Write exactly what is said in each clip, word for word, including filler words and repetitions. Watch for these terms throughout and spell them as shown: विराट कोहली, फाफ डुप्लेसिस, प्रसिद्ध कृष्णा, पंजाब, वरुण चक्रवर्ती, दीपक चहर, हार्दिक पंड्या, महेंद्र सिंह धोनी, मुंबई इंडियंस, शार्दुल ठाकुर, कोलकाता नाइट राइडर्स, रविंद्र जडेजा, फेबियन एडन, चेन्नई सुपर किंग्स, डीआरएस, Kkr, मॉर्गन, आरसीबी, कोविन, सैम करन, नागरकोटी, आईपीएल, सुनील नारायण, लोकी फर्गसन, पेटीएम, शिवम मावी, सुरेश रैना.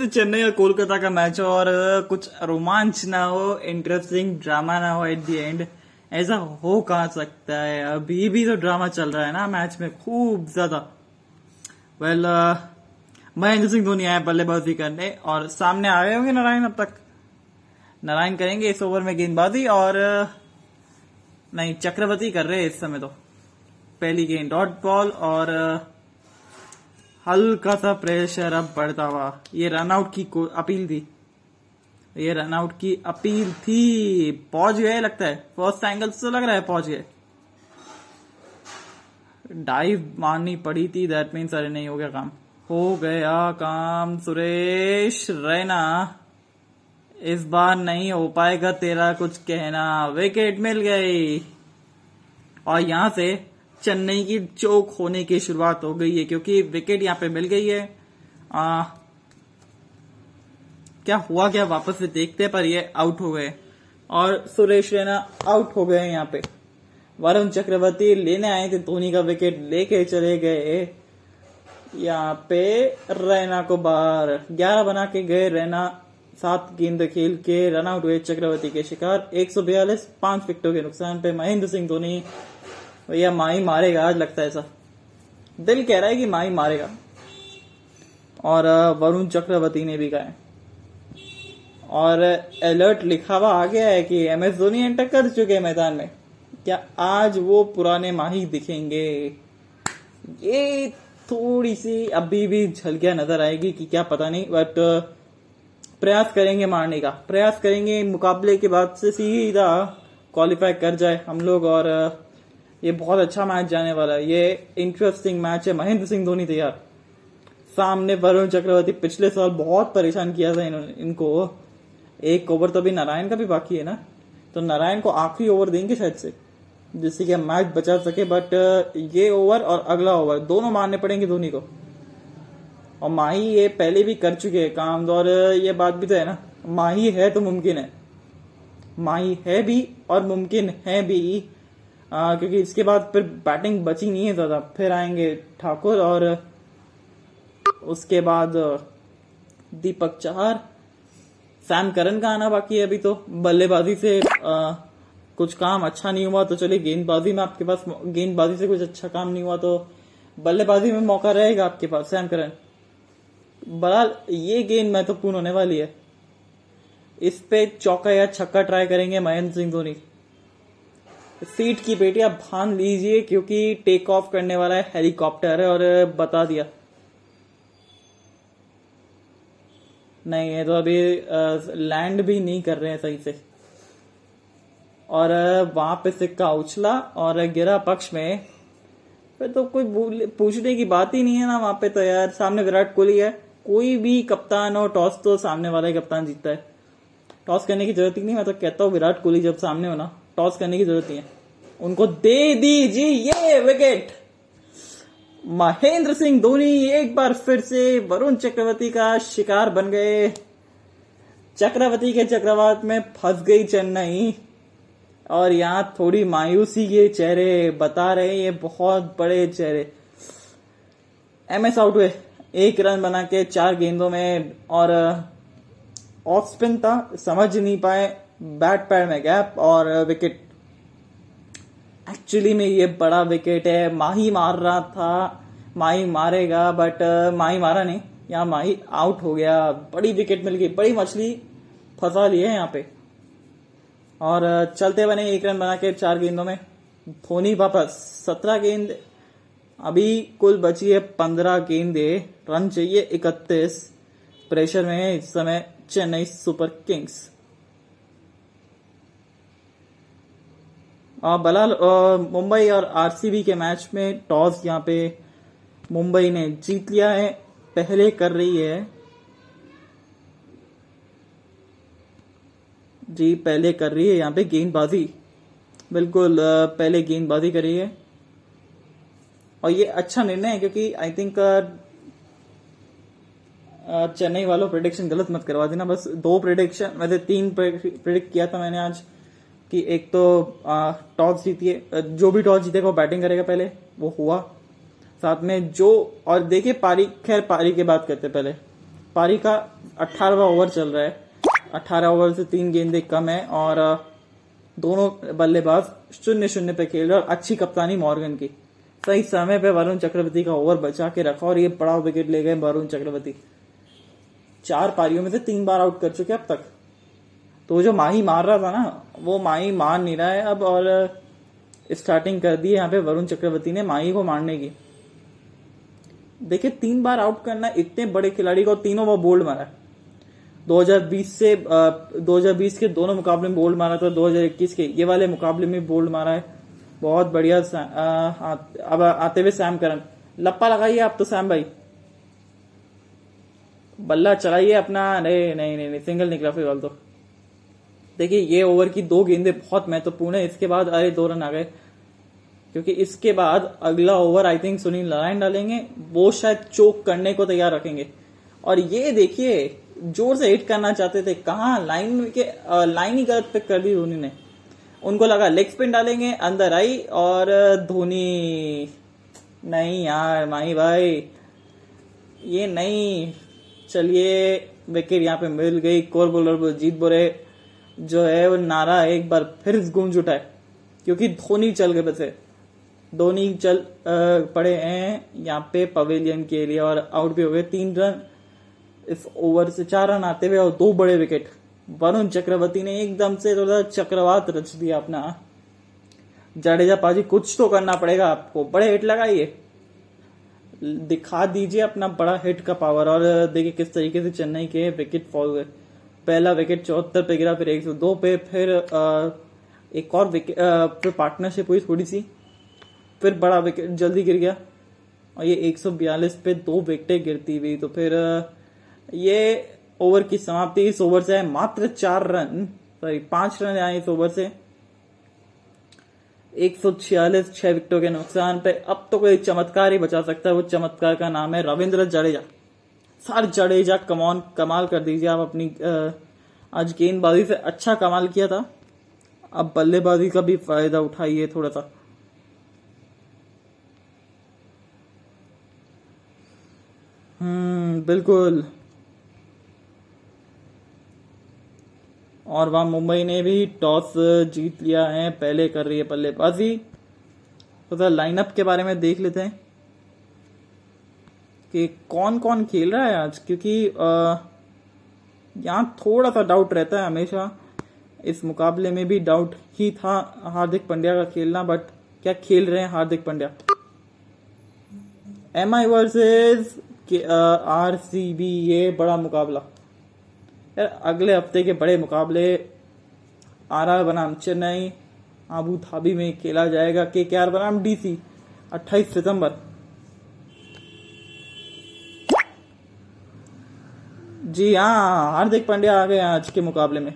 तो चेन्नई और कोलकाता का मैच हो और कुछ रोमांच ना हो, इंटरेस्टिंग ड्रामा ना हो एट दी एंड, ऐसा हो कहा सकता है। अभी भी तो ड्रामा चल रहा है ना मैच में खूब ज्यादा। वेल महेंद्र सिंह धोनी आए बल्लेबाजी करने और सामने आ गए होंगे नारायण। अब तक नारायण करेंगे इस ओवर में गेंदबाजी और नहीं चक्रवर्ती कर रहे हैं इस समय। तो पहली गेंद डॉट बॉल और हल्का सा प्रेशर अब बढ़ता हुआ। ये रनआउट की अपील थी, ये रनआउट की अपील थी। पहुंच गए लगता है, फर्स्ट एंगल से लग रहा है पहुंच गए। डाइव मारनी पड़ी थी, दैट मीन्स अरे नहीं हो गया काम, हो गया काम। सुरेश रैना इस बार नहीं हो पाएगा तेरा कुछ कहना, विकेट मिल गई और यहां से चेन्नई की चोक होने की शुरुआत हो गई है क्योंकि विकेट यहां पे मिल गई है। आ, क्या हुआ क्या वापस से देखते, पर ये आउट हो गए और सुरेश रैना आउट हो गए। यहाँ पे वरुण चक्रवर्ती लेने आए थे धोनी का विकेट, लेके चले गए यहाँ पे रैना को बाहर। ग्यारह बना के गए रैना, सात गेंद खेल के रन आउट हुए चक्रवर्ती के शिकार। एक सौ बयालीस, पांच विकेटों के नुकसान पे महेंद्र सिंह धोनी। भैया माही मारेगा आज लगता है, ऐसा दिल कह रहा है कि माही मारेगा। और वरुण चक्रवर्ती ने भी कहा है और अलर्ट लिखा हुआ आ गया है कि एम एस धोनी एंटर कर चुके हैं मैदान में। क्या आज वो पुराने माही दिखेंगे? ये थोड़ी सी अभी भी झलकियां नजर आएगी कि क्या, पता नहीं, बट प्रयास करेंगे मारने का, प्रयास करेंगे। मुकाबले के बाद से सीधा क्वालिफाई कर जाए हम लोग और ये बहुत अच्छा मैच जाने वाला है। ये इंटरेस्टिंग मैच है। महेंद्र सिंह धोनी थे यार सामने वरुण चक्रवर्ती, पिछले साल बहुत परेशान किया था इन्होंने इनको। एक ओवर तो अभी नारायण का भी बाकी है ना, तो नारायण को आखिरी ओवर देंगे शायद से, जिससे कि हम मैच बचा सके। बट ये ओवर और अगला ओवर दोनों मारने पड़ेंगे धोनी को। और माही ये पहले भी कर चुके हैं काम, और ये बात भी तो है ना, माही है तो मुमकिन है, माही है भी और मुमकिन है भी। आ, क्योंकि इसके बाद फिर बैटिंग बची नहीं है ज्यादा। फिर आएंगे ठाकुर और उसके बाद दीपक चहर, सैम करन का आना बाकी है अभी। तो बल्लेबाजी से आ, कुछ काम अच्छा नहीं हुआ, तो चलिए गेंदबाजी में आपके पास, गेंदबाजी से कुछ अच्छा काम नहीं हुआ तो बल्लेबाजी में मौका रहेगा आपके पास सैम करन। बहरहाल ये गेंद महत्वपूर्ण होने वाली है, इस पे चौका या छक्का ट्राई करेंगे महेंद्र सिंह धोनी। सीट की पेटियां भान लीजिए क्योंकि टेक ऑफ करने वाला है हेलीकॉप्टर है, और बता दिया नहीं है तो अभी लैंड भी नहीं कर रहे हैं सही से। और वहां पे सिक्का उछला और गिरा पक्ष में, फिर तो कोई पूछने की बात ही नहीं है ना वहां पे। तो यार सामने विराट कोहली है, कोई भी कप्तान हो टॉस तो सामने वाला ही कप्तान जीतता है, टॉस करने की जरूरत ही नहीं। मैं तो कहता हूँ विराट कोहली जब सामने हो ना, टॉस करने की जरूरत नहीं है, उनको दे दीजिए विकेट। महेंद्र सिंह धोनी एक बार फिर से वरुण चक्रवर्ती का शिकार बन गए। चक्रवर्ती के चक्रवात में फंस गई चेन्नई और यहां थोड़ी मायूसी के चेहरे बता रहे, ये बहुत बड़े चेहरे। एमएस आउट हुए एक रन बना के चार गेंदों में और ऑफ स्पिन था, समझ नहीं पाए, बैट पैड में गैप और विकेट। एक्चुअली में ये बड़ा विकेट है, माही मार रहा था, माही मारेगा बट माही मारा नहीं, यहाँ माही आउट हो गया। बड़ी विकेट मिल गई, बड़ी मछली फंसा ली है यहाँ पे। और चलते बने एक रन बना के चार गेंदों में। धोनी वापस सत्रह गेंद, अभी कुल बची है पंद्रह गेंदे, रन चाहिए इकतीस। प्रेशर में है इस समय चेन्नई सुपर किंग्स। और बलाल मुंबई और आरसीबी के मैच में टॉस यहाँ पे मुंबई ने जीत लिया है, पहले कर रही है जी, पहले कर रही है यहाँ पे गेंदबाजी, बिल्कुल पहले गेंदबाजी कर रही है। और ये अच्छा निर्णय है क्योंकि आई थिंक चेन्नई वालों प्रेडिक्शन गलत मत करवा देना। बस दो प्रेडिक्शन, वैसे तीन प्रेडिक्ट किया था मैंने आज कि एक तो टॉस जीतिए, जो भी टॉस जीतेगा वो बैटिंग करेगा पहले, वो हुआ। साथ में जो, और देखिए पारी, खैर पारी की बात करते पहले, पारी का अट्ठारहवां ओवर चल रहा है, अट्ठारह ओवर से तीन गेंदें कम है और दोनों बल्लेबाज शून्य शून्य पे खेल रहे और अच्छी कप्तानी मॉर्गन की। सही समय पे वरुण चक्रवर्ती का ओवर बचा के रखा और ये बड़ा विकेट ले गए वरुण चक्रवर्ती। चार पारियों में से तीन बार आउट कर चुके अब तक। तो जो माही मार रहा था ना वो माही मार नहीं रहा है अब और स्टार्टिंग कर दी है यहाँ पे वरुण चक्रवर्ती ने माही को मारने की। देखिये तीन बार आउट करना इतने बड़े खिलाड़ी को, तीनों वो बोल्ड मारा। दो हज़ार बीस से दो हज़ार बीस के दोनों मुकाबले में बोल्ड मारा था, दो हज़ार इक्कीस के ये वाले मुकाबले में बोल्ड मारा है। बहुत बढ़िया। अब आते हुए सैम करन लप्पा लगाइए आप तो सैम भाई, बल्ला चलाइए अपना। नहीं नहीं नहीं, नहीं सिंगल निकला फिलहाल तो। देखिए ये ओवर की दो गेंदें बहुत महत्वपूर्ण है। इसके बाद अरे दो रन आ गए क्योंकि इसके बाद अगला over I think सुनील नारायण डालेंगे, वो शायद चोक करने को तैयार रखेंगे। और ये देखिए जोर से हिट करना चाहते थे, कहा लाइन के लाइन ही गलत पिक कर दी धोनी ने। उनको लगा लेग स्पिन डालेंगे, अंदर आई और धोनी। नहीं यार माही भाई ये नहीं। चलिए विकेट यहाँ पे मिल गई। कोर बोलर बोल जीत बोले जो है वो नारा एक बार फिर गूंज उठा है क्योंकि धोनी चल गए बसे धोनी चल पड़े हैं यहाँ पे पवेलियन के लिए और आउट भी हो गए। तीन रन इस ओवर से, चार रन आते हुए और दो बड़े विकेट। वरुण चक्रवर्ती ने एकदम से थोड़ा चक्रवात रच दिया अपना। जडेजा पाजी कुछ तो करना पड़ेगा आपको, बड़े हिट लगाइए, दिखा दीजिए अपना बड़ा हिट का पावर। और देखिए किस तरीके से चेन्नई के विकेट फॉल हुए। पहला विकेट चौहत्तर पे गिरा, फिर एक सौ दो पे, फिर एक और विकेट पे पार्टनरशिप हुई थोड़ी सी, फिर बड़ा विकेट जल्दी गिर गया और ये एक सौ बयालीस पे दो विकेटें गिरती हुई। तो फिर ये ओवर की समाप्ति। इस ओवर से है मात्र चार रन, सॉरी पांच रन आए इस ओवर से। एक सौ छियालीस छह विकेटों के नुकसान पे। अब तो कोई चमत्कार ही बचा सकता है, वो चमत्कार का नाम है रविंद्र जडेजा। सर जडेजा कमॉन, कमाल कर दीजिए आप अपनी। आज गेंदबाजी से अच्छा कमाल किया था, अब बल्लेबाजी का भी फायदा उठाइए थोड़ा सा। हम्म बिल्कुल। और वहां मुंबई ने भी टॉस जीत लिया है, पहले कर रही है बल्लेबाजी। तो लाइनअप के बारे में देख लेते हैं कि कौन कौन खेल रहा है आज, क्योंकि यहाँ थोड़ा सा डाउट रहता है हमेशा। इस मुकाबले में भी डाउट ही था हार्दिक पंड्या का खेलना, बट क्या खेल रहे हैं हार्दिक पंड्या। M I versus आरसीबी, ये बड़ा मुकाबला यार। अगले हफ्ते के बड़े मुकाबले आर आर बनाम चेन्नई आबू धाबी में खेला जाएगा। के के आर बनाम डीसी अट्ठाईस सितंबर। जी हाँ हार्दिक पंड्या आ गए आज के मुकाबले में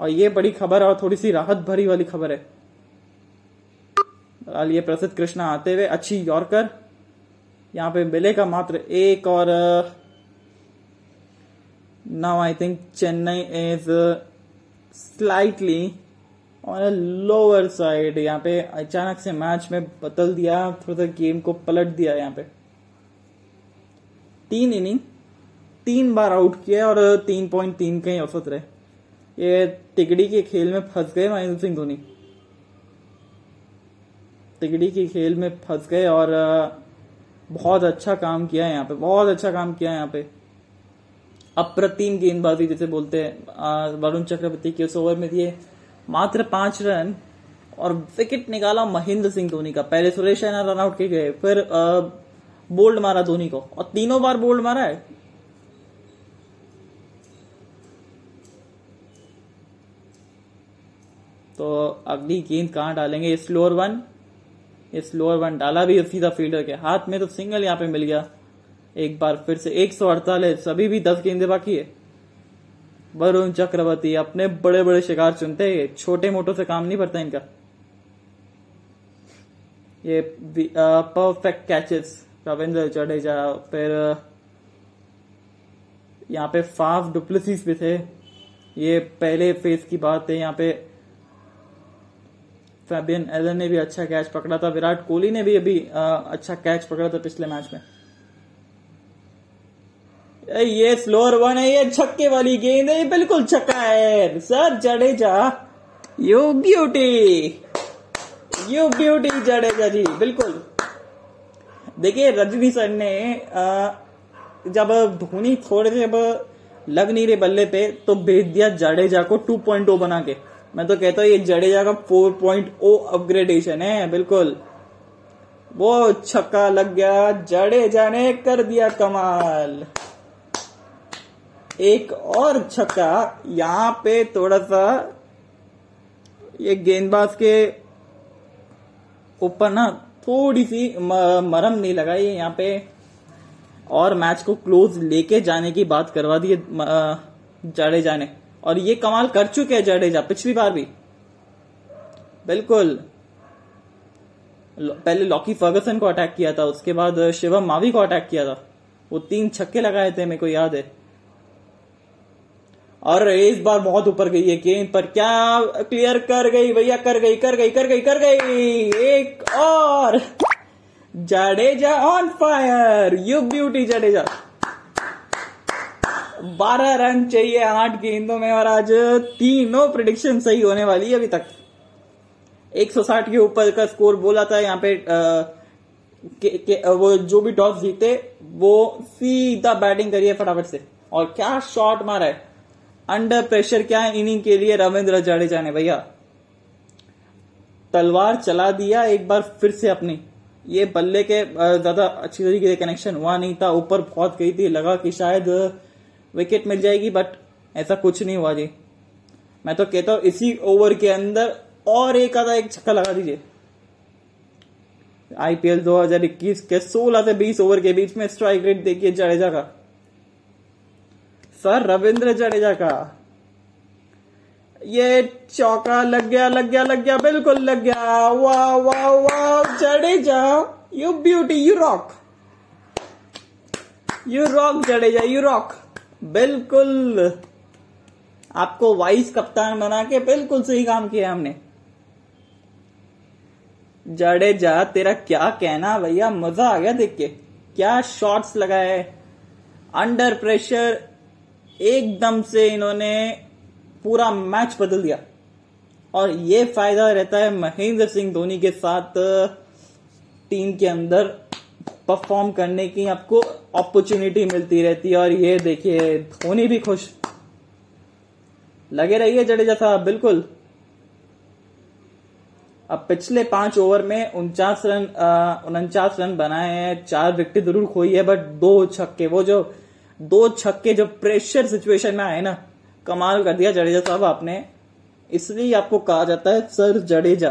और ये बड़ी खबर और थोड़ी सी राहत भरी वाली खबर है। और ये प्रसिद्ध कृष्णा आते हुए अच्छी यॉर्कर यहाँ पे मिलेगा मात्र एक और। Now I think Chennai is uh, slightly on a lower side। यहाँ पे अचानक से मैच में बदल दिया, थोड़ा सा गेम को पलट दिया। यहाँ पे तीन इनिंग तीन बार आउट किया और तीन पॉइंट तीन के ही औसत रहे। ये तिगड़ी के खेल में फंस गए महेंद्र सिंह धोनी, तिगड़ी के खेल में फंस गए और बहुत अच्छा काम किया है यहाँ पे, बहुत अच्छा काम किया है यहाँ पे। अप्रतिम गेंदबाजी जैसे बोलते हैं वरुण चक्रवर्ती के उस ओवर में दिए मात्र पांच रन और विकेट निकाला महेंद्र सिंह धोनी का। पहले सुरेश रैना रन आउट के गए, फिर बोल्ड मारा धोनी को और तीनों बार बोल्ड मारा है। तो अगली गेंद कहां डालेंगे? ये स्लोअर वन, ये स्लोअर वन डाला भी सीधा फील्डर के हाथ में, तो सिंगल यहां पे मिल गया। एक बार फिर से एक सौ अड़तालीस, अभी भी दस गेंदें बाकी है। वरुण चक्रवर्ती अपने बड़े बड़े शिकार चुनते हैं, छोटे मोटों से काम नहीं पड़ता इनका। ये परफेक्ट कैचेस रविंद्र जडेजा, फिर यहाँ पे फाफ डुप्लेसिस भी थे। ये पहले फेज की बात है, यहाँ पे फेबियन एडन ने भी अच्छा कैच पकड़ा था, विराट कोहली ने भी अभी अच्छा कैच पकड़ा था पिछले मैच में। ये स्लोअर वन है, ये छक्के वाली गेंद है, बिल्कुल छक्का है sir Jadeja. You beauty, you beauty Jadeja ji, बिल्कुल। देखिए रजनी सर ने आ, जब धोनी थोड़े से जब लग नहीं रहे बल्ले पे तो भेज दिया जडेजा को टू पॉइंट ओ बना के। मैं तो कहता हूँ ये जडेजा का फोर पॉइंट ओ अपग्रेडेशन है, बिल्कुल। वो छक्का लग गया, जडेजा ने कर दिया कमाल। एक और छक्का, यहाँ पे थोड़ा सा ये गेंदबाज के ऊपर ना थोड़ी सी मरहम नहीं लगाई है यहाँ पे और मैच को क्लोज लेके जाने की बात करवा दी जडेजा ने। और ये कमाल कर चुके हैं जडेजा पिछली बार भी, बिल्कुल। पहले लोकी फर्गसन को अटैक किया था, उसके बाद शिवम मावी को अटैक किया था, वो तीन छक्के लगाए थे मेरे को याद है। और इस बार बहुत ऊपर गई है गेंद पर, क्या क्लियर कर गई भैया, कर गई कर गई कर गई कर गई। एक और, Jadeja on fire, you beauty Jadeja. बारह रन चाहिए आठ गेंदों में और आज तीनों प्रेडिक्शन सही होने वाली है अभी तक। एक सौ साठ के ऊपर का स्कोर बोला था यहाँ पे। आ, के, के, वो जो भी टॉस जीते वो सीधा बैटिंग करिए फटाफट से। और क्या शॉट मारा है, अंडर प्रेशर क्या है इनिंग के लिए रविंद्र जडेजा ने भैया। तलवार चला दिया एक बार फिर से अपनी। ये बल्ले के ज्यादा अच्छी तरीके से कनेक्शन हुआ नहीं था, ऊपर बहुत गई थी, लगा कि शायद विकेट मिल जाएगी, बट ऐसा कुछ नहीं हुआ जी। मैं तो कहता हूँ इसी ओवर के अंदर और एक आधा एक छक्का लगा दीजिए। आईपीएल दो हज़ार इक्कीस के सोलह से बीस ओवर के बीच में स्ट्राइक रेट देखिए जडेजा का, सर रविंद्र जडेजा का। ये चौका लग गया लग गया लग गया, बिल्कुल लग गया। वाह वाह वाह Jadeja, you beauty, you rock, you rock Jadeja, you rock, बिल्कुल। आपको वाइस कप्तान बना के बिल्कुल सही काम किया हमने। जडेजा तेरा क्या कहना भैया, मजा आ गया देख के। क्या शॉट्स लगाए अंडर प्रेशर, एकदम से इन्होंने पूरा मैच बदल दिया। और ये फायदा रहता है महेंद्र सिंह धोनी के साथ टीम के अंदर परफॉर्म करने की, आपको अपॉर्चुनिटी मिलती रहती है। और ये देखिए धोनी भी खुश, लगे रहिए जडेजा साहब, बिल्कुल। अब पिछले पांच ओवर में उनचास रन उनचास रन बनाए हैं, चार विकेट जरूर खोई है, बट दो छक्के, वो जो दो छक्के जो प्रेशर सिचुएशन में आए ना, कमाल कर दिया जडेजा साहब आपने। इसलिए आपको कहा जाता है सर जडेजा,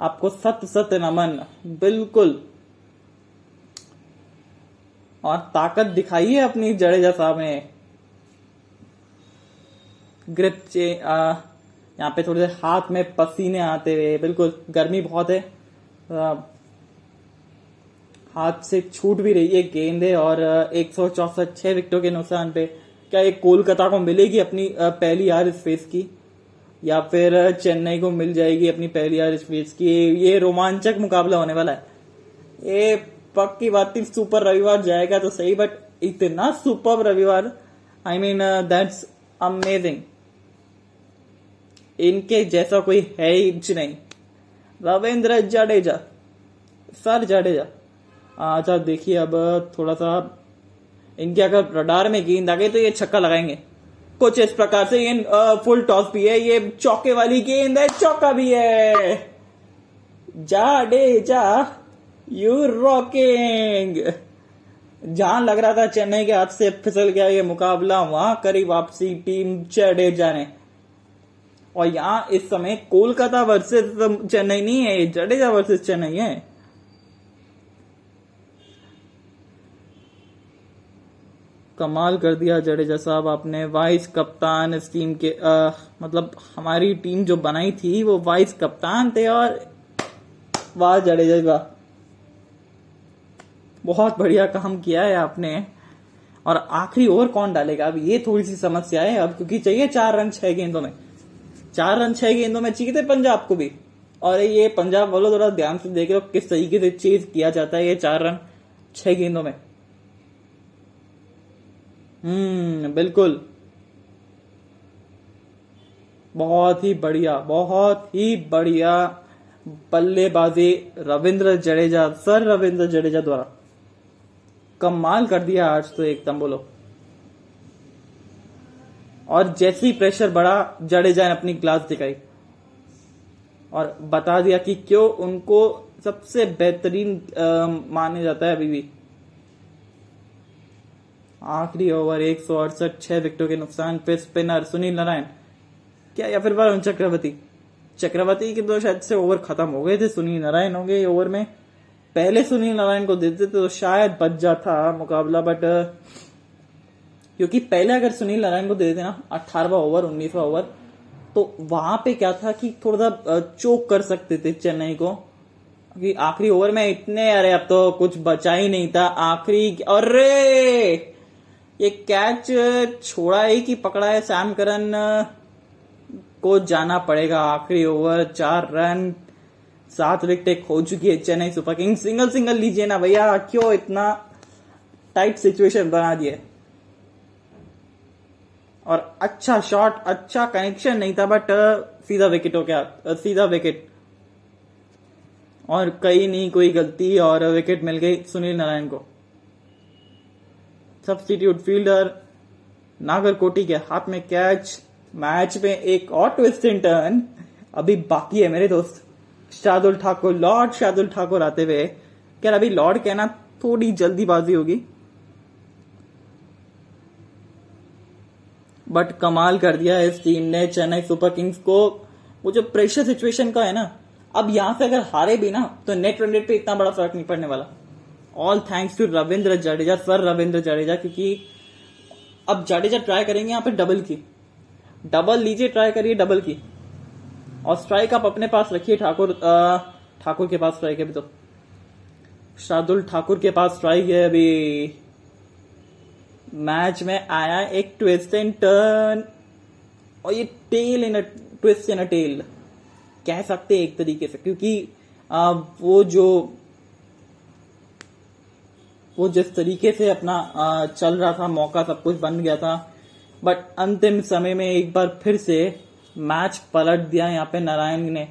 आपको सत सत नमन, बिल्कुल। और ताकत दिखाई है अपनी जडेजा साहब ने। ग्रिप चे यहाँ पे थोड़े से हाथ में पसीने आते हुए, बिल्कुल गर्मी बहुत है, आ, हाथ से छूट भी रही है गेंदे। और एक सौ चौसठ छह विकेटों के नुकसान पे क्या एक कोलकाता को मिलेगी अपनी पहली आर इस फेज की, या फिर चेन्नई को मिल जाएगी अपनी पहली आर इस फेज की। ये रोमांचक मुकाबला होने वाला है। ये पक्की बात थी, सुपर रविवार जाएगा तो सही, बट इतना सुपर रविवार, आई मीन दैट्स अमेजिंग। इनके जैसा कोई है ही नहीं, रविंद्र जडेजा, सर जडेजा। अच्छा देखिए अब थोड़ा सा इनके अगर रडार में गेंद आ गई तो ये छक्का लगाएंगे कुछ इस प्रकार से। ये फुल टॉस भी है, ये चौके वाली गेंद है, चौका भी है। Jadeja you rocking. जहां लग रहा था चेन्नई के हाथ से फिसल गया ये मुकाबला, वहां करी वापसी टीम जडेजा ने। और यहां इस समय कोलकाता वर्सेस चेन्नई नहीं है, जडेजा वर्सेस चेन्नई है। कमाल कर दिया जडेजा साहब आपने, वाइस कप्तान इस टीम के। आ, मतलब हमारी टीम जो बनाई थी वो वाइस कप्तान थे, और वाह जडेजा का बहुत बढ़िया काम किया है आपने। और आखिरी ओवर कौन डालेगा, अब ये थोड़ी सी समस्या है अब, क्योंकि चाहिए चार रन छह गेंदों में, चार रन छह गेंदों में चाहिए थे पंजाब को भी। और ये पंजाब वालों थोड़ा ध्यान से देख लो किस तरीके से चेज किया जाता है ये चार रन छह गेंदों में। हम्म बिल्कुल, बहुत ही बढ़िया, बहुत ही बढ़िया बल्लेबाजी रविंद्र जडेजा, सर रविंद्र जडेजा द्वारा कमाल कर दिया आज तो एकदम, बोलो। और जैसे ही प्रेशर बढ़ा जडेजा ने अपनी क्लास दिखाई और बता दिया कि क्यों उनको सबसे बेहतरीन माने जाता है अभी भी। आखिरी ओवर एक सौ अड़सठ छह विकेटों के नुकसान पे स्पिनर सुनील नारायण क्या या फिर वरुण चक्रवर्ती, चक्रवर्ती के तो शायद से ओवर खत्म हो गए थे, सुनील नारायण हो गए ओवर में, पहले सुनील नारायण को देते थे तो शायद बच जाता मुकाबला, बट क्योंकि पहले अगर सुनील नारायण को दे देते ना अठारहवां ओवर उन्नीसवां ओवर तो वहां पे क्या था कि थोड़ा सा चोक कर सकते थे चेन्नई को, क्योंकि आखिरी ओवर में इतने, अरे अब तो कुछ बचा ही नहीं था आखिरी, अरे ये कैच छोड़ा ही कि पकड़ा है, सैम करन को जाना पड़ेगा। आखिरी ओवर चार रन सात विकेट खो चुकी है चेन्नई सुपर किंग्स, single single लीजिए ना भैया, क्यों इतना टाइट सिचुएशन बना दिए। और अच्छा शॉट, अच्छा कनेक्शन नहीं था बट सीधा विकेट हो गया, सीधा विकेट और कहीं नहीं कोई गलती और विकेट मिल गई सुनील नारायण को। सब्स्टिट्यूट फील्डर नागरकोटी के हाथ में कैच, मैच में एक और ट्विस्ट एंड टर्न अभी बाकी है मेरे दोस्त। शार्दुल ठाकुर, लॉर्ड शार्दुल ठाकुर आते हुए, क्या अभी लॉर्ड कहना थोड़ी जल्दीबाजी होगी बट कमाल कर दिया इस टीम ने चेन्नई सुपर किंग्स को। वो जो प्रेशर सिचुएशन का है ना, अब यहां से अगर हारे भी ना तो नेट रन रेट पे इतना बड़ा फर्क नहीं पड़ने वाला। All thanks to रविंद्र जडेजा, sir रविंद्र जडेजा, क्योंकि अब जडेजा ट्राई करेंगे यहाँ पे डबल की, डबल लीजिए, ट्राई करिए डबल की, और स्ट्राइक आप अपने पास रखिए, ठाकुर ठाकुर के पास स्ट्राइक है अभी, तो शार्दुल ठाकुर के पास स्ट्राइक है अभी। मैच में आया एक ट्विस्ट एंड टर्न और ये tale in a twist in a tale कह सकते हैं एक तरीके से, क्योंकि आ, वो जो वो जिस तरीके से अपना आ, चल रहा था, मौका सब कुछ बन गया था बट अंतिम समय में एक बार फिर से मैच पलट दिया यहाँ पे नारायण ने।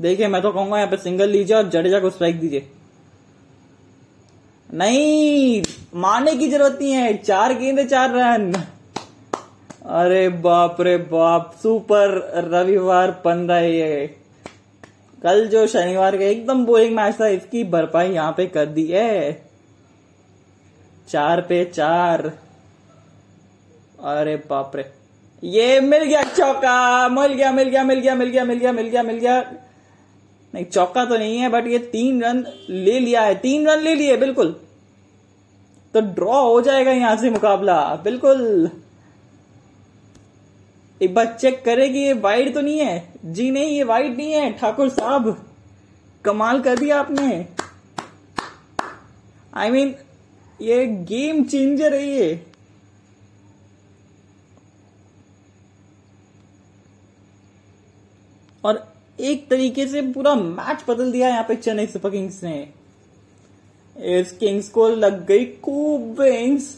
देखिए मैं तो कहूंगा यहाँ पे सिंगल लीजिए और जडेजा को स्ट्राइक दीजिए, नहीं मारने की जरूरत नहीं है, चार गेंद चार रन, अरे बाप रे बाप, सुपर रविवार पंद्रह, ये कल जो शनिवार का एकदम बोरिंग मैच था इसकी भरपाई यहां पे कर दी है, चार पे चार, अरे बाप रे, ये मिल गया चौका, मिल गया मिल गया मिल गया मिल गया मिल गया मिल गया मिल गया नहीं चौका तो नहीं है बट ये तीन रन ले लिया है, तीन रन ले लिए बिल्कुल, तो ड्रॉ हो जाएगा यहां से मुकाबला बिल्कुल। एक बार चेक करेगी ये वाइड तो नहीं है, जी नहीं ये वाइड नहीं है, ठाकुर साहब कमाल कर दिया आपने, आई I मीन mean, ये गेम चेंजर है ये। और एक तरीके से पूरा मैच बदल दिया यहाँ पे चेन्नई सुपर किंग्स ने, इस किंग्स को लग गई खूब विंग्स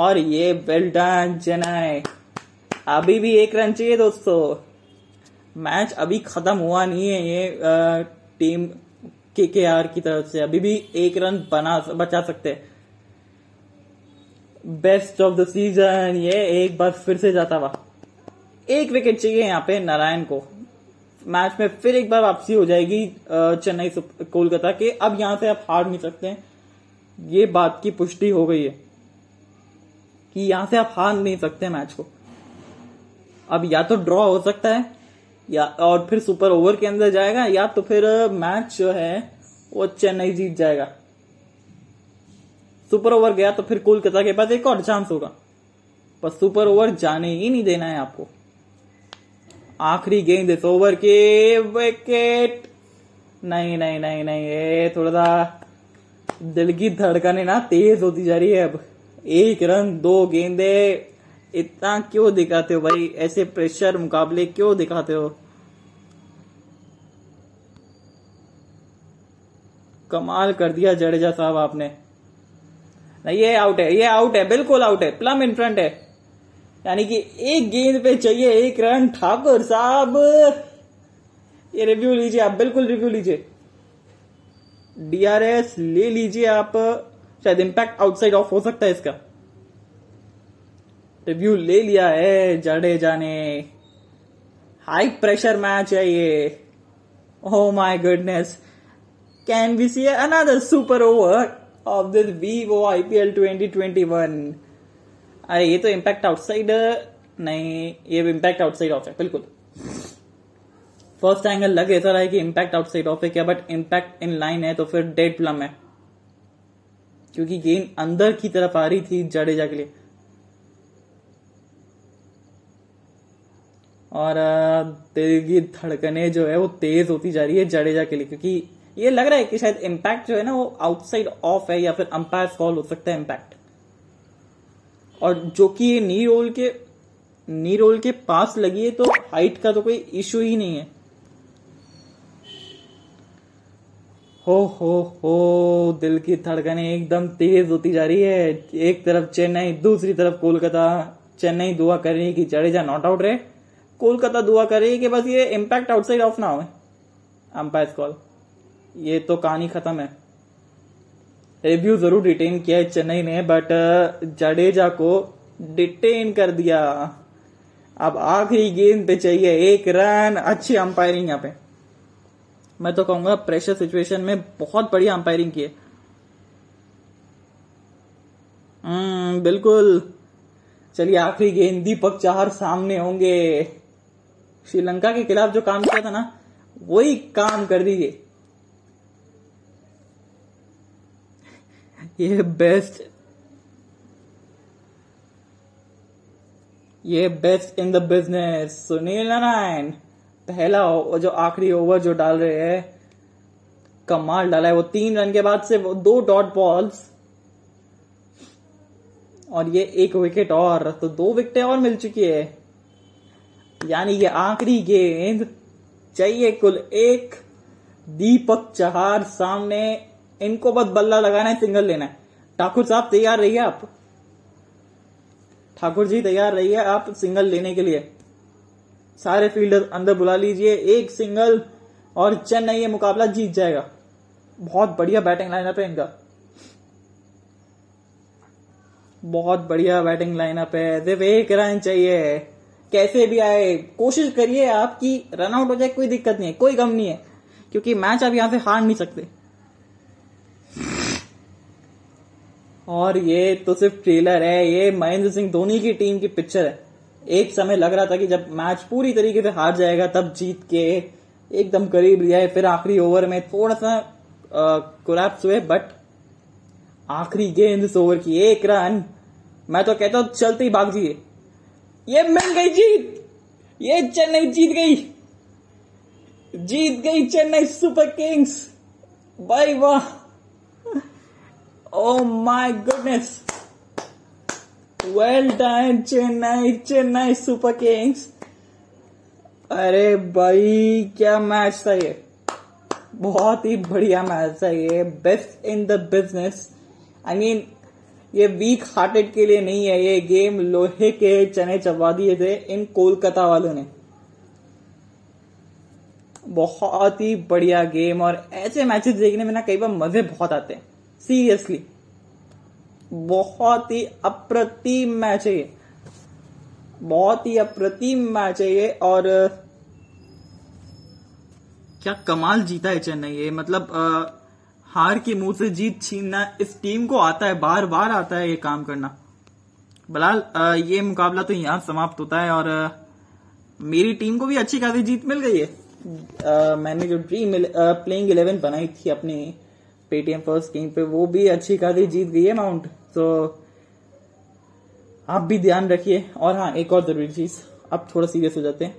और ये वेल डन चेन्नई। अभी भी एक रन चाहिए दोस्तों, मैच अभी खत्म हुआ नहीं है, ये टीम केकेआर की तरफ से अभी भी एक रन बना बचा सकते, बेस्ट ऑफ द सीजन ये एक बार फिर से जाता हुआ। एक विकेट चाहिए यहाँ पे नारायण को, मैच में फिर एक बार वापसी हो जाएगी चेन्नई कोलकाता के, अब यहां से आप हार नहीं सकते, ये बात की पुष्टि हो गई है कि यहां से आप हार नहीं सकते मैच को, अब या तो ड्रॉ हो सकता है या और फिर सुपर ओवर के अंदर जाएगा, या तो फिर मैच जो है वो चेन्नई जीत जाएगा। सुपर ओवर गया तो फिर कोलकाता के पास एक और चांस होगा, पर सुपर ओवर जाने ही नहीं देना है आपको। आखिरी गेंद इस ओवर के, विकेट, नहीं नहीं नहीं नहीं, ये थोड़ा सा दिल की धड़कने ना तेज होती जा रही है अब, एक रन दो गेंदे, इतना क्यों दिखाते हो भाई, ऐसे प्रेशर मुकाबले क्यों दिखाते हो। कमाल कर दिया जडेजा साहब आपने, नहीं, ये आउट है, ये आउट है, बिल्कुल आउट है, प्लम इन फ्रंट है। यानी कि एक गेंद पे चाहिए एक रन ठाकुर साहब। ये रिव्यू लीजिए आप, बिल्कुल रिव्यू लीजिए, डीआरएस ले लीजिए आप, शायद इंपैक्ट आउटसाइड ऑफ हो सकता है, इसका रिव्यू ले लिया है जडेजा ने। हाई प्रेशर मैच है ये। Oh my goodness, can we see another super over of this Vivo आईपीएल twenty twenty one? अरे ये तो इंपैक्ट आउटसाइड नहीं, ये भी इम्पैक्ट आउटसाइड ऑफ है, बिल्कुल। फर्स्ट एंगल लग ऐसा रहा है कि इम्पैक्ट आउटसाइड ऑफ है क्या, बट इम्पैक्ट इन लाइन है, तो फिर डेड प्लम है, क्योंकि गेंद अंदर की तरफ आ रही थी जडेजा के लिए। और दिल की धड़कने जो है वो तेज होती जा रही है जडेजा के लिए, क्योंकि ये लग रहा है कि शायद इम्पैक्ट जो है ना वो आउटसाइड ऑफ है, या फिर अंपायर कॉल हो सकता है इम्पैक्ट। और जो कि ये नी रोल के नी रोल के पास लगी है, तो हाइट का तो कोई इश्यू ही नहीं है। हो हो हो, दिल की धड़कने एकदम तेज होती जा रही है। एक तरफ चेन्नई, दूसरी तरफ कोलकाता। चेन्नई दुआ कर रही है कि जडेजा नॉट आउट रहे, कोलकाता दुआ कर रही है कि बस ये इम्पैक्ट आउटसाइड ऑफ ना हो, अंपायर कॉल। ये तो कहानी खत्म है। रिव्यू जरूर डिटेन किया है चेन्नई ने, बट जडेजा को डिटेन कर दिया। अब आखिरी गेंद पे चाहिए एक रन। अच्छी अंपायरिंग यहाँ पे, मैं तो कहूंगा प्रेशर सिचुएशन में बहुत बढ़िया अंपायरिंग की है। हम्म बिल्कुल। चलिए आखिरी गेंद, दीपक चहर सामने होंगे। श्रीलंका के खिलाफ जो काम किया था ना, वही काम कर दीजिए। ये बेस्ट ये best in the business सुनील नारायण, पहला जो आखिरी ओवर जो डाल रहे हैं, कमाल डाला है। वो तीन रन के बाद से वो दो डॉट बॉल्स और ये एक विकेट, और तो दो विकेटें और मिल चुकी है। यानी ये आखिरी गेंद चाहिए कुल एक। दीपक चहर सामने, इनको बस बल्ला लगाना है, सिंगल लेना है। ठाकुर साहब तैयार रहिए आप, ठाकुर जी तैयार रहिए आप सिंगल लेने के लिए। सारे फील्डर अंदर बुला लीजिए, एक सिंगल और चेन्नई ये मुकाबला जीत जाएगा। बहुत बढ़िया बैटिंग लाइनअप है इनका, बहुत बढ़िया बैटिंग लाइनअप है। सिर्फ एक रन चाहिए, कैसे भी आए कोशिश करिए आप कि रन आउट हो जाए, कोई दिक्कत नहीं है, कोई गम नहीं है, क्योंकि मैच आप यहां से हार नहीं सकते। और ये तो सिर्फ ट्रेलर है, ये महेंद्र सिंह धोनी की टीम की पिक्चर है। एक समय लग रहा था कि जब मैच पूरी तरीके से हार जाएगा तब जीत के एकदम करीब लिया है, फिर आखिरी ओवर में थोड़ा सा कोलैप्स हुए, बट आखिरी गेंद इस ओवर की एक रन, मैं तो कहता हूं चलते ही भाग जाइए। ये मिल गई जीत, ये चेन्नई जीत गई, जीत गई चेन्नई सुपर किंग्स। भाई वाह, oh my goodness, well done Chennai, चेन्नई सुपर किंग्स। अरे भाई क्या मैच था ये, बहुत ही बढ़िया मैच था ये, best in the business. I mean ये वीक हार्टेड के लिए नहीं है, ये गेम लोहे के चने चबा दिए थे इन कोलकाता वालों ने। बहुत ही बढ़िया गेम, और ऐसे मैचेस देखने में ना कई बार मजे बहुत आते हैं, सीरियसली। बहुत ही अप्रतिम मैच है ये, बहुत ही अप्रतिम मैच है ये। और क्या कमाल जीता है चेन्नई ये, मतलब आ, हार के मुंह से जीत छीनना इस टीम को आता है, बार बार आता है ये काम करना। बहरहाल ये मुकाबला तो यहां समाप्त होता है, और आ, मेरी टीम को भी अच्छी खासी जीत मिल गई है। आ, मैंने जो ड्रीम प्लेइंग इलेवन बनाई थी अपनी पेटीएम फर्स्ट गेम पे, वो भी अच्छी खासी जीत गई है माउंट। तो आप भी ध्यान रखिए। और हाँ, एक और जरूरी चीज, अब थोड़ा सीरियस हो जाते हैं।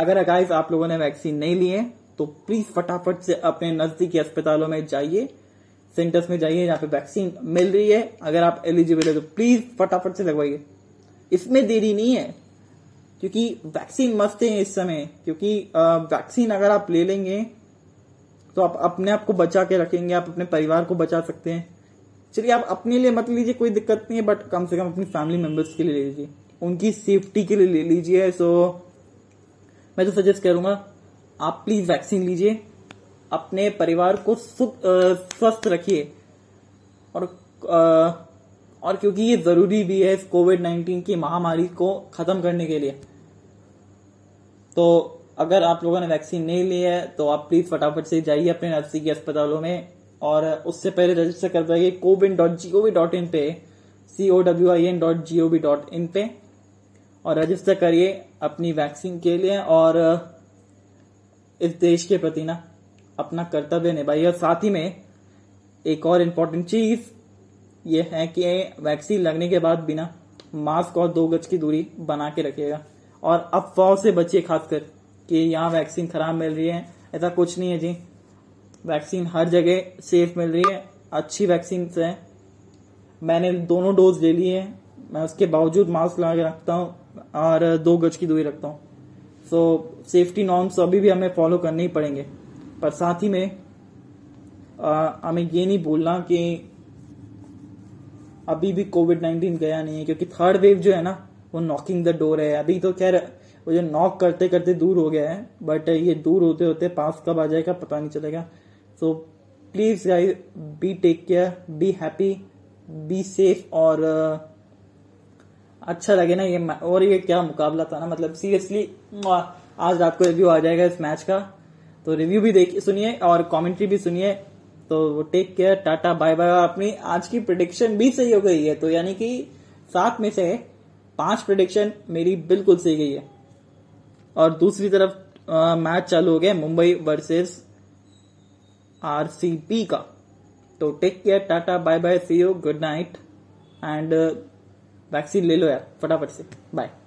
अगर गाइस आप लोगों ने वैक्सीन नहीं ली है तो प्लीज फटाफट से अपने नजदीकी अस्पतालों में जाइए, सेंटर्स में जाइए जहां पे वैक्सीन मिल रही है। अगर आप एलिजिबल है तो प्लीज फटाफट से लगवाइए, इसमें देरी नहीं है, क्योंकि वैक्सीन मस्त है इस समय। क्योंकि वैक्सीन अगर आप ले लेंगे तो आप अपने आप को बचा के रखेंगे, आप अपने परिवार को बचा सकते हैं, चलिए आप अपने लिए मत लीजिए, कोई दिक्कत नहीं है, बट कम से कम अपनी फैमिली मेंबर्स के लिए ले लीजिए, उनकी सेफ्टी के लिए ले लीजिए। सो मैं तो सजेस्ट करूंगा आप प्लीज वैक्सीन लीजिए, अपने परिवार को स्वस्थ रखिए, और आ, और क्योंकि ये जरूरी भी है इस कोविड नाइन्टीन की महामारी को खत्म करने के लिए। तो अगर आप लोगों ने वैक्सीन नहीं ली है तो आप प्लीज फटाफट से जाइए अपने नजदीकी के अस्पतालों में, और उससे पहले रजिस्टर कर जाइए कोविन dot G O V dot in पे, C O W I N dot G O V dot in पे, और रजिस्टर करिए अपनी वैक्सीन के लिए। और इस देश के प्रति ना अपना कर्तव्य निभाइए। और साथ ही में एक और इम्पोर्टेंट चीज ये है कि वैक्सीन लगने के बाद भी ना मास्क और दो गज की दूरी बना के रखिएगा, और अफवाह से बचिए, खासकर कि यहाँ वैक्सीन खराब मिल रही है, ऐसा कुछ नहीं है जी, वैक्सीन हर जगह सेफ मिल रही है, अच्छी वैक्सीन है। मैंने दोनों डोज ले लिए हैं, मैं उसके बावजूद मास्क लगा के रखता हूँ और दो गज की दूरी रखता हूँ। सो सेफ्टी नॉर्म्स अभी भी हमें फॉलो करने ही पड़ेंगे, पर साथ ही में आ, हमें ये नहीं भूलना कि अभी भी कोविड नाइन्टीन गया नहीं है, क्योंकि थर्ड वेव जो है ना वो नॉकिंग द डोर है। अभी तो खैर वो जो नॉक करते करते दूर हो गया है, बट ये दूर होते होते पास कब आ जाएगा पता नहीं चलेगा। So please guys, be take care, be happy, be safe. और अच्छा लगे ना ये, और ये क्या मुकाबला था ना, मतलब सीरियसली। आज रात को रिव्यू आ जाएगा इस मैच का, तो रिव्यू भी देखिए, सुनिए और कमेंट्री भी सुनिए। तो take care, tata bye bye. अपनी आज की प्रेडिक्शन भी सही हो गई है, तो यानी कि सात में से पांच प्रेडिक्शन मेरी बिल्कुल सही गई है। और दूसरी तरफ आ, मैच चालू हो गया मुंबई वर्सेस आरसीबी का। तो take care, tata bye bye, see you, good night, and vaccine ले लो यार फटाफट से, बाय।